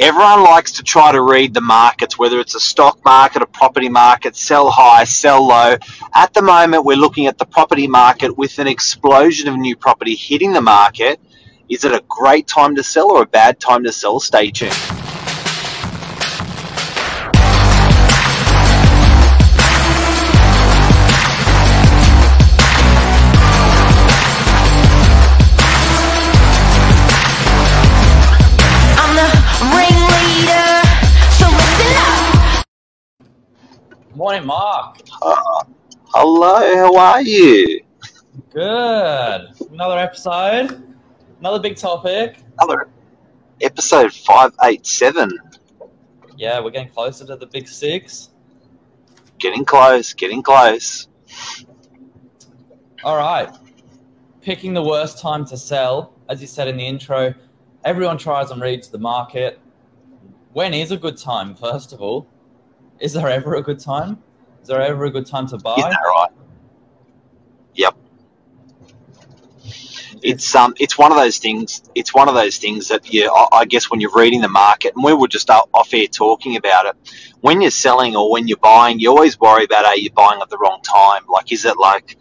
Everyone likes to try to read the markets, whether it's a stock market, a property market, sell high, sell low. At the moment, we're looking at the property market with an explosion of new property hitting the market. Is it a great time to sell or a bad time to sell? Stay tuned. Morning, Mark. Hello, how are you? Good. Another episode. Another big topic. Another episode 587. Yeah, we're getting closer to the big six. Getting close. All right. Picking the worst time to sell. As you said in the intro, everyone tries and reads the market. When is a good time, first of all? Is there ever a good time? Is there ever a good time to buy? Is that right? Yep. It's one of those things. It's one of those things that I guess when you're reading the market, and we were just off air talking about it. When you're selling or when you're buying, you always worry about are you buying at the wrong time? Like, is it like,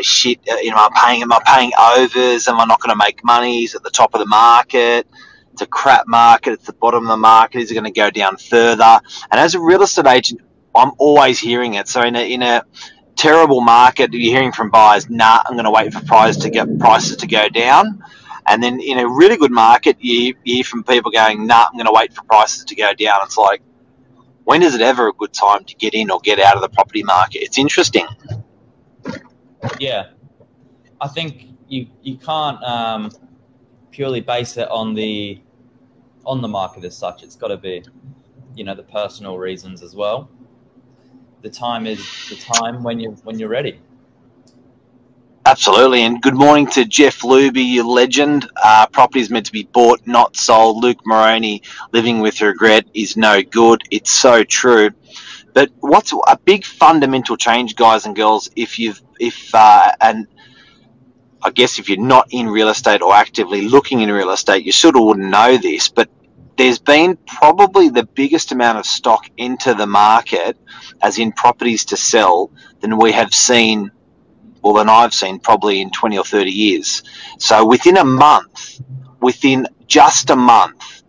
shit? Am I paying overs? Am I not going to make money? Is it the top of the market? It's a crap market. It's the bottom of the market. Is it going to go down further? And as a real estate agent, I'm always hearing it. So in a terrible market, you're hearing from buyers, I'm going to wait for prices to go down. And then in a really good market, you hear from people going, I'm going to wait for prices to go down. It's like, when is it ever a good time to get in or get out of the property market? It's interesting. Yeah. I think you can't purely base it on the market as such. It's got to be, the personal reasons as well. The time is the time when you're ready. Absolutely. And good morning to Jeff Luby, your legend. Property is meant to be bought, not sold. Luke Moroney, living with regret is no good. It's so true. But what's a big fundamental change, guys and girls, I guess if you're not in real estate or actively looking in real estate, you sort of wouldn't know this, but there's been probably the biggest amount of stock into the market, as in properties to sell, than I've seen probably in 20 or 30 years. So within just a month,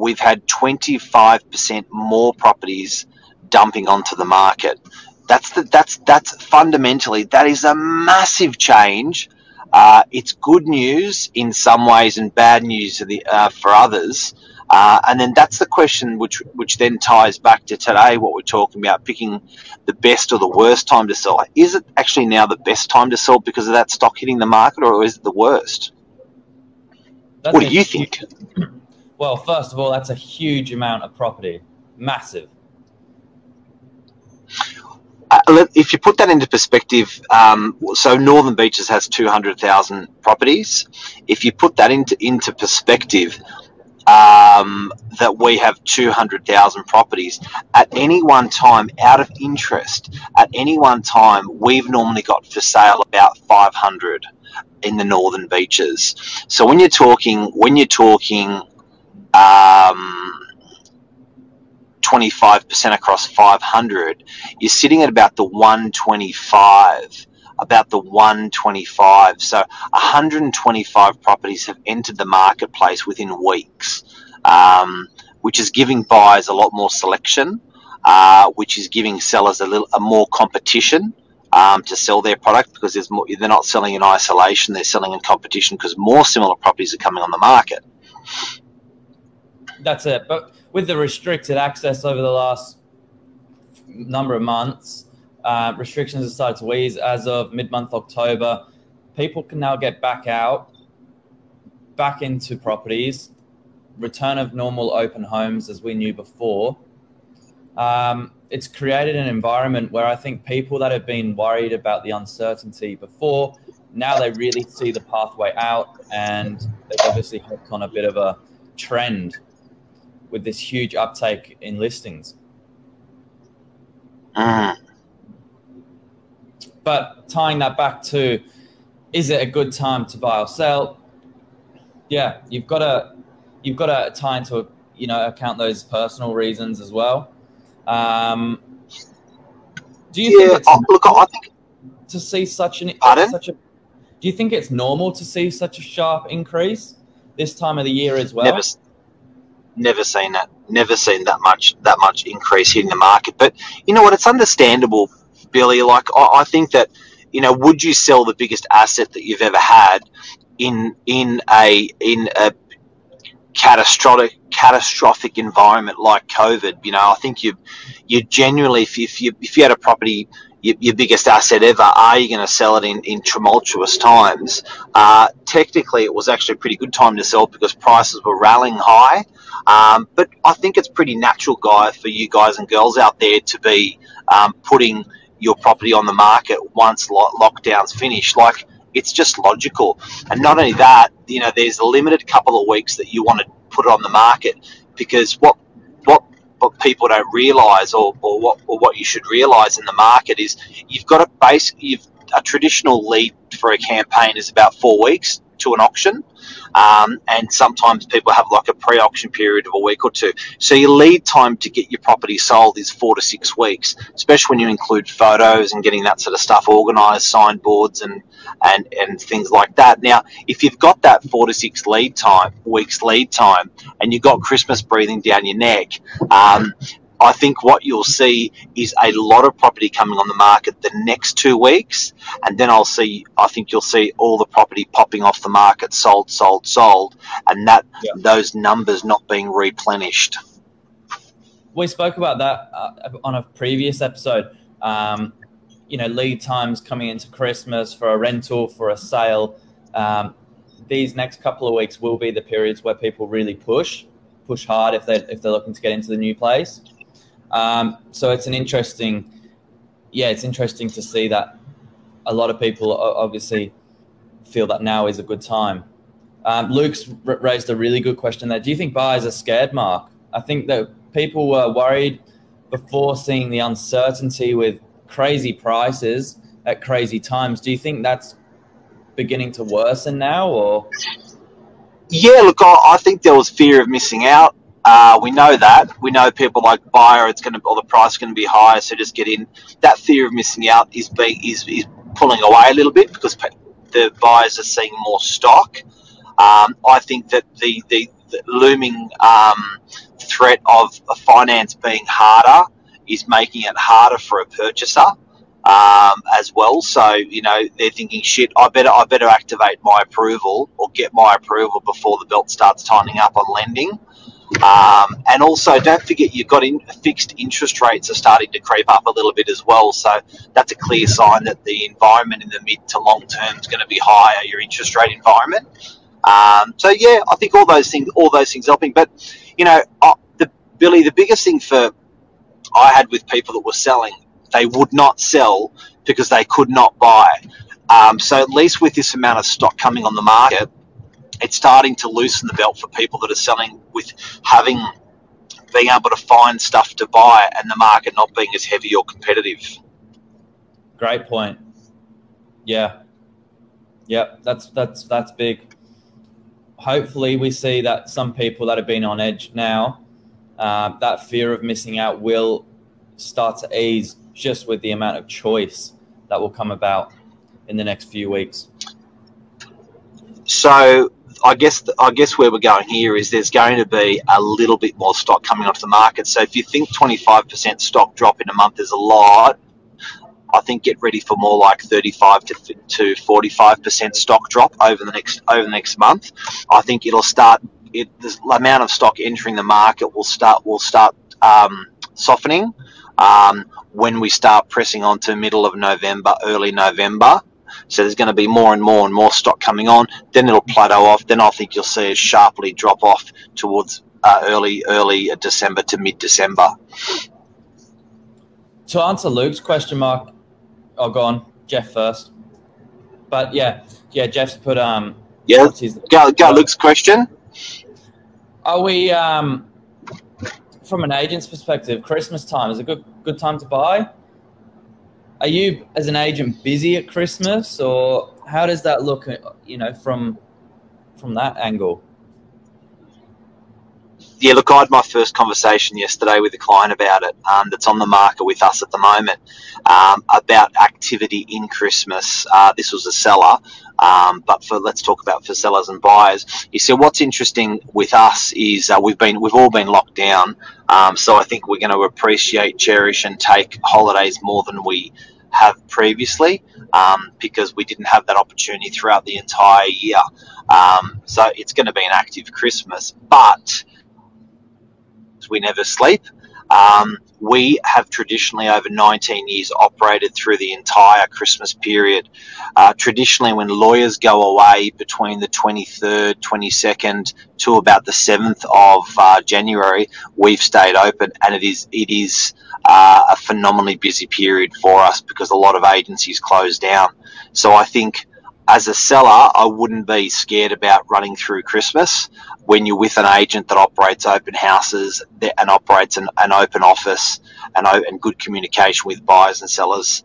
we've had 25% more properties dumping onto the market. That's fundamentally, that is a massive change. It's good news in some ways and bad news for others. And then that's the question which then ties back to today, what we're talking about, picking the best or the worst time to sell. Is it actually now the best time to sell because of that stock hitting the market, or is it the worst? What do you think? Well, first of all, that's a huge amount of property. Massive. If you put that into perspective, so Northern Beaches has 200,000 properties. If you put that into perspective, that we have 200,000 properties, at any one time, out of interest, at any one time, we've normally got for sale about 500 in the Northern Beaches. So when you're talking 25% across 500, you're sitting at about the 125. So 125 properties have entered the marketplace within weeks, which is giving buyers a lot more selection, which is giving sellers a more competition to sell their product, because there's more, they're not selling in isolation, they're selling in competition because more similar properties are coming on the market. That's it. But with the restricted access over the last number of months, restrictions have started to ease as of mid-month October. People can now get back into properties, return of normal open homes as we knew before. It's created an environment where I think people that have been worried about the uncertainty before, now they really see the pathway out, and they've obviously hooked on a bit of a trend with this huge uptake in listings. But tying that back to, is it a good time to buy or sell? Yeah, you've got to tie into you know, account those personal reasons as well. Do you think? Do you think it's normal to see such a sharp increase this time of the year as well? Never seen that. Never seen that much increase in the market. But you know what? It's understandable, Billy. Like I think that, you know, would you sell the biggest asset that you've ever had in a catastrophic environment like COVID? You know, I think you genuinely, if you had a property, your biggest asset ever, are you going to sell it in tumultuous times? Technically, it was actually a pretty good time to sell because prices were rallying high. But I think it's pretty natural, Guy, for you guys and girls out there to be putting your property on the market once lockdown's finished. Like, it's just logical. And not only that, you know, there's a limited couple of weeks that you want to put it on the market, because what people don't realise, or what you should realise in the market, is you've got a base. A traditional lead for a campaign is about 4 weeks to an auction, and sometimes people have like a pre-auction period of a week or two. So your lead time to get your property sold is 4 to 6 weeks, especially when you include photos and getting that sort of stuff organised, signboards and things like that. Now, if you've got that 4 to 6 weeks lead time, and you've got Christmas breathing down your neck, I think what you'll see is a lot of property coming on the market the next 2 weeks, and then you'll see all the property popping off the market, sold, and that those numbers not being replenished. We spoke about that on a previous episode. You know, lead times coming into Christmas for a rental, for a sale. These next couple of weeks will be the periods where people really push hard if they're looking to get into the new place. So it's interesting to see that a lot of people obviously feel that now is a good time. Luke's raised a really good question there. Do you think buyers are scared, Mark? I think that people were worried before seeing the uncertainty with crazy prices at crazy times. Do you think that's beginning to worsen now? Or yeah, look, I think there was fear of missing out. We know that. We know people like buyer, the price is going to be higher, so just get in. That fear of missing out is pulling away a little bit because the buyers are seeing more stock. I think that the looming threat of finance being harder is making it harder for a purchaser as well. So, you know, they're thinking, shit, I better activate my approval or get my approval before the belt starts tightening up on lending. And also, don't forget, you've got fixed interest rates are starting to creep up a little bit as well. So that's a clear sign that the environment in the mid to long term is going to be higher, your interest rate environment. So, yeah, I think all those things helping. But, you know, Billy, the biggest thing I had with people that were selling, they would not sell because they could not buy. So at least with this amount of stock coming on the market, it's starting to loosen the belt for people that are selling with being able to find stuff to buy and the market not being as heavy or competitive. Great point. Yeah, that's big. Hopefully we see that some people that have been on edge now, that fear of missing out will start to ease just with the amount of choice that will come about in the next few weeks. So I guess where we're going here is there's going to be a little bit more stock coming off the market. So if you think 25% stock drop in a month is a lot, I think get ready for more like 35 to 45% stock drop over the next month. I think it'll start. The amount of stock entering the market will start softening when we start pressing on to middle of November, early November. So there's going to be more and more stock coming on. Then it'll plateau off. Then I think you'll see it sharply drop off towards early December to mid-December. To answer Luke's question, Mark, I'll go on Jeff first. But yeah, Jeff's put go Luke's question. Are we from an agent's perspective? Christmas time is a good time to buy. Are you, as an agent, busy at Christmas, or how does that look? You know, from that angle. yeah, look, I had my first conversation yesterday with a client about it, that's on the market with us at the moment, about activity in Christmas. This was a seller, but let's talk about for sellers and buyers. You see, what's interesting with us is we've all been locked down, so I think we're going to appreciate, cherish, and take holidays more than we have previously, because we didn't have that opportunity throughout the entire year. So it's going to be an active Christmas, but we never sleep. We have traditionally over 19 years operated through the entire Christmas period. Traditionally, when lawyers go away between the 23rd, 22nd to about the 7th of January, we've stayed open, and it is a phenomenally busy period for us because a lot of agencies close down. So I think as a seller, I wouldn't be scared about running through Christmas. When you're with an agent that operates open houses and operates an open office and good communication with buyers and sellers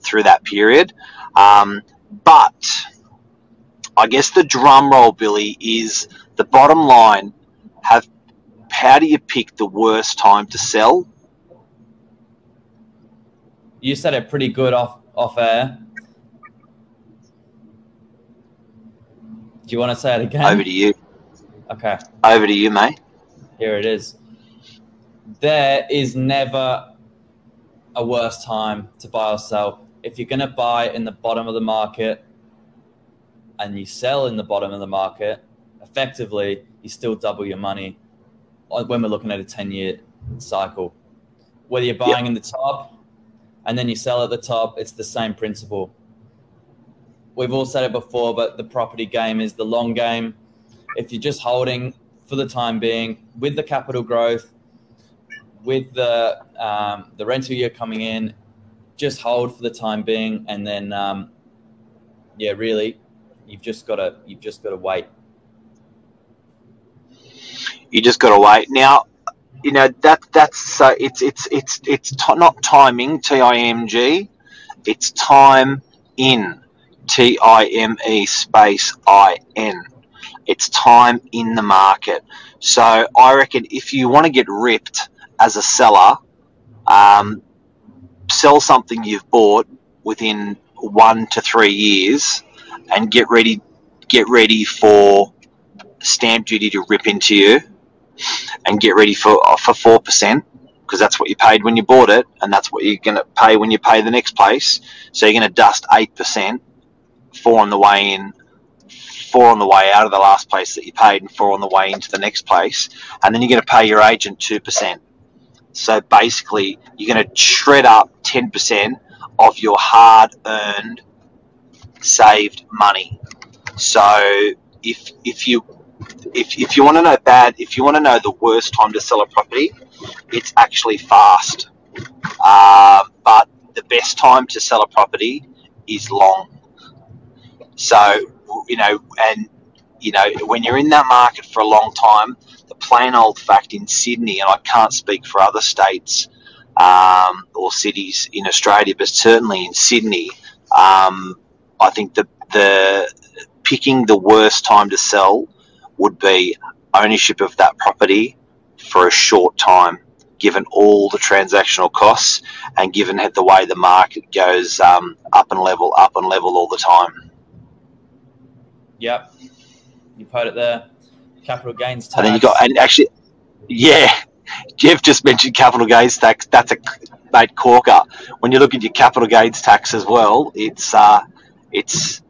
through that period. But I guess the drum roll, Billy, is the bottom line. How do you pick the worst time to sell? You said it pretty good off air. Do you want to say it again? Over to you. Okay. Over to you, mate. Here it is. There is never a worse time to buy or sell. If you're going to buy in the bottom of the market and you sell in the bottom of the market, effectively, you still double your money when we're looking at a 10-year cycle. Whether you're buying in the top and then you sell at the top, it's the same principle. We've all said it before, but the property game is the long game. If you're just holding for the time being, with the capital growth, with the rental year coming in, just hold for the time being, and then really, you've just got to wait. You just got to wait. Now, you know that's so it's not timing, TIMG, it's time in, TIME space IN. It's time in the market. So I reckon if you want to get ripped as a seller, sell something you've bought within 1 to 3 years and get ready for stamp duty to rip into you, and get ready for 4%, because that's what you paid when you bought it, and that's what you're going to pay when you pay the next place. So you're going to dust 8%, 4 on the way in, 4 on the way out of the last place that you paid, and 4 on the way into the next place. And then you're going to pay your agent 2%. So basically, you're going to shred up 10% of your hard-earned, saved money. So if you want to know the worst time to sell a property, it's actually fast. But the best time to sell a property is long. So, when you're in that market for a long time, the plain old fact in Sydney, and I can't speak for other states or cities in Australia, but certainly in Sydney, I think the picking the worst time to sell would be ownership of that property for a short time, given all the transactional costs and given the way the market goes up and level all the time. Yep, you put it there. Capital gains tax. And then Jeff just mentioned capital gains tax. That's a bait corker. When you look at your capital gains tax as well, it's always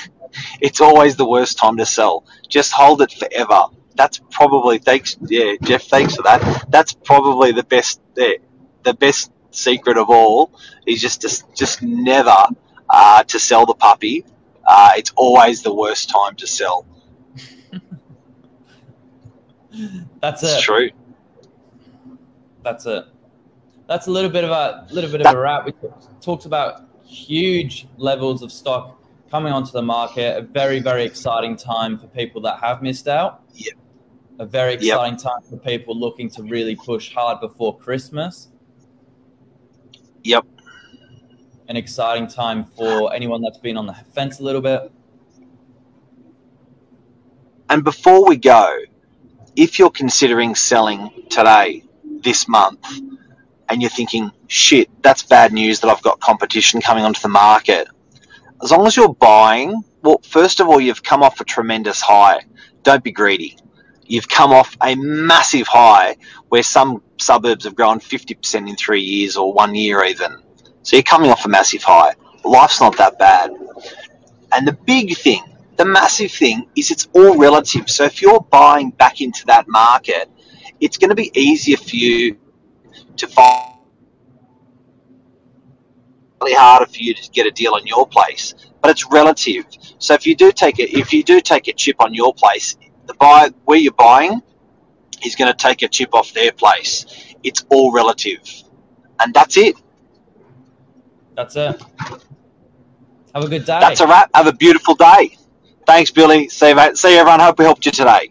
the worst time to sell. Just hold it forever. That's probably Jeff. Thanks for that. That's probably the best secret of all is just never. To sell the puppy, it's always the worst time to sell. That's it. True. That's it. That's a little bit of a wrap. We talked about huge levels of stock coming onto the market. A very, very exciting time for people that have missed out. Yep. A very exciting time for people looking to really push hard before Christmas. Yep. An exciting time for anyone that's been on the fence a little bit. And before we go, if you're considering selling today, this month, and you're thinking, shit, that's bad news that I've got competition coming onto the market. As long as you're buying, well, first of all, you've come off a tremendous high. Don't be greedy. You've come off a massive high where some suburbs have grown 50% in 3 years or 1 year even. So you're coming off a massive high. Life's not that bad. And the big thing, the massive thing, is it's all relative. So if you're buying back into that market, it's going to be easier for you to find, really harder for you to get a deal on your place. But it's relative. So if you do take a chip on your place, the buyer where you're buying is going to take a chip off their place. It's all relative, and that's it. That's it. Have a good day. That's a wrap. Have a beautiful day. Thanks, Billy. See you, mate. See you, everyone. Hope we helped you today.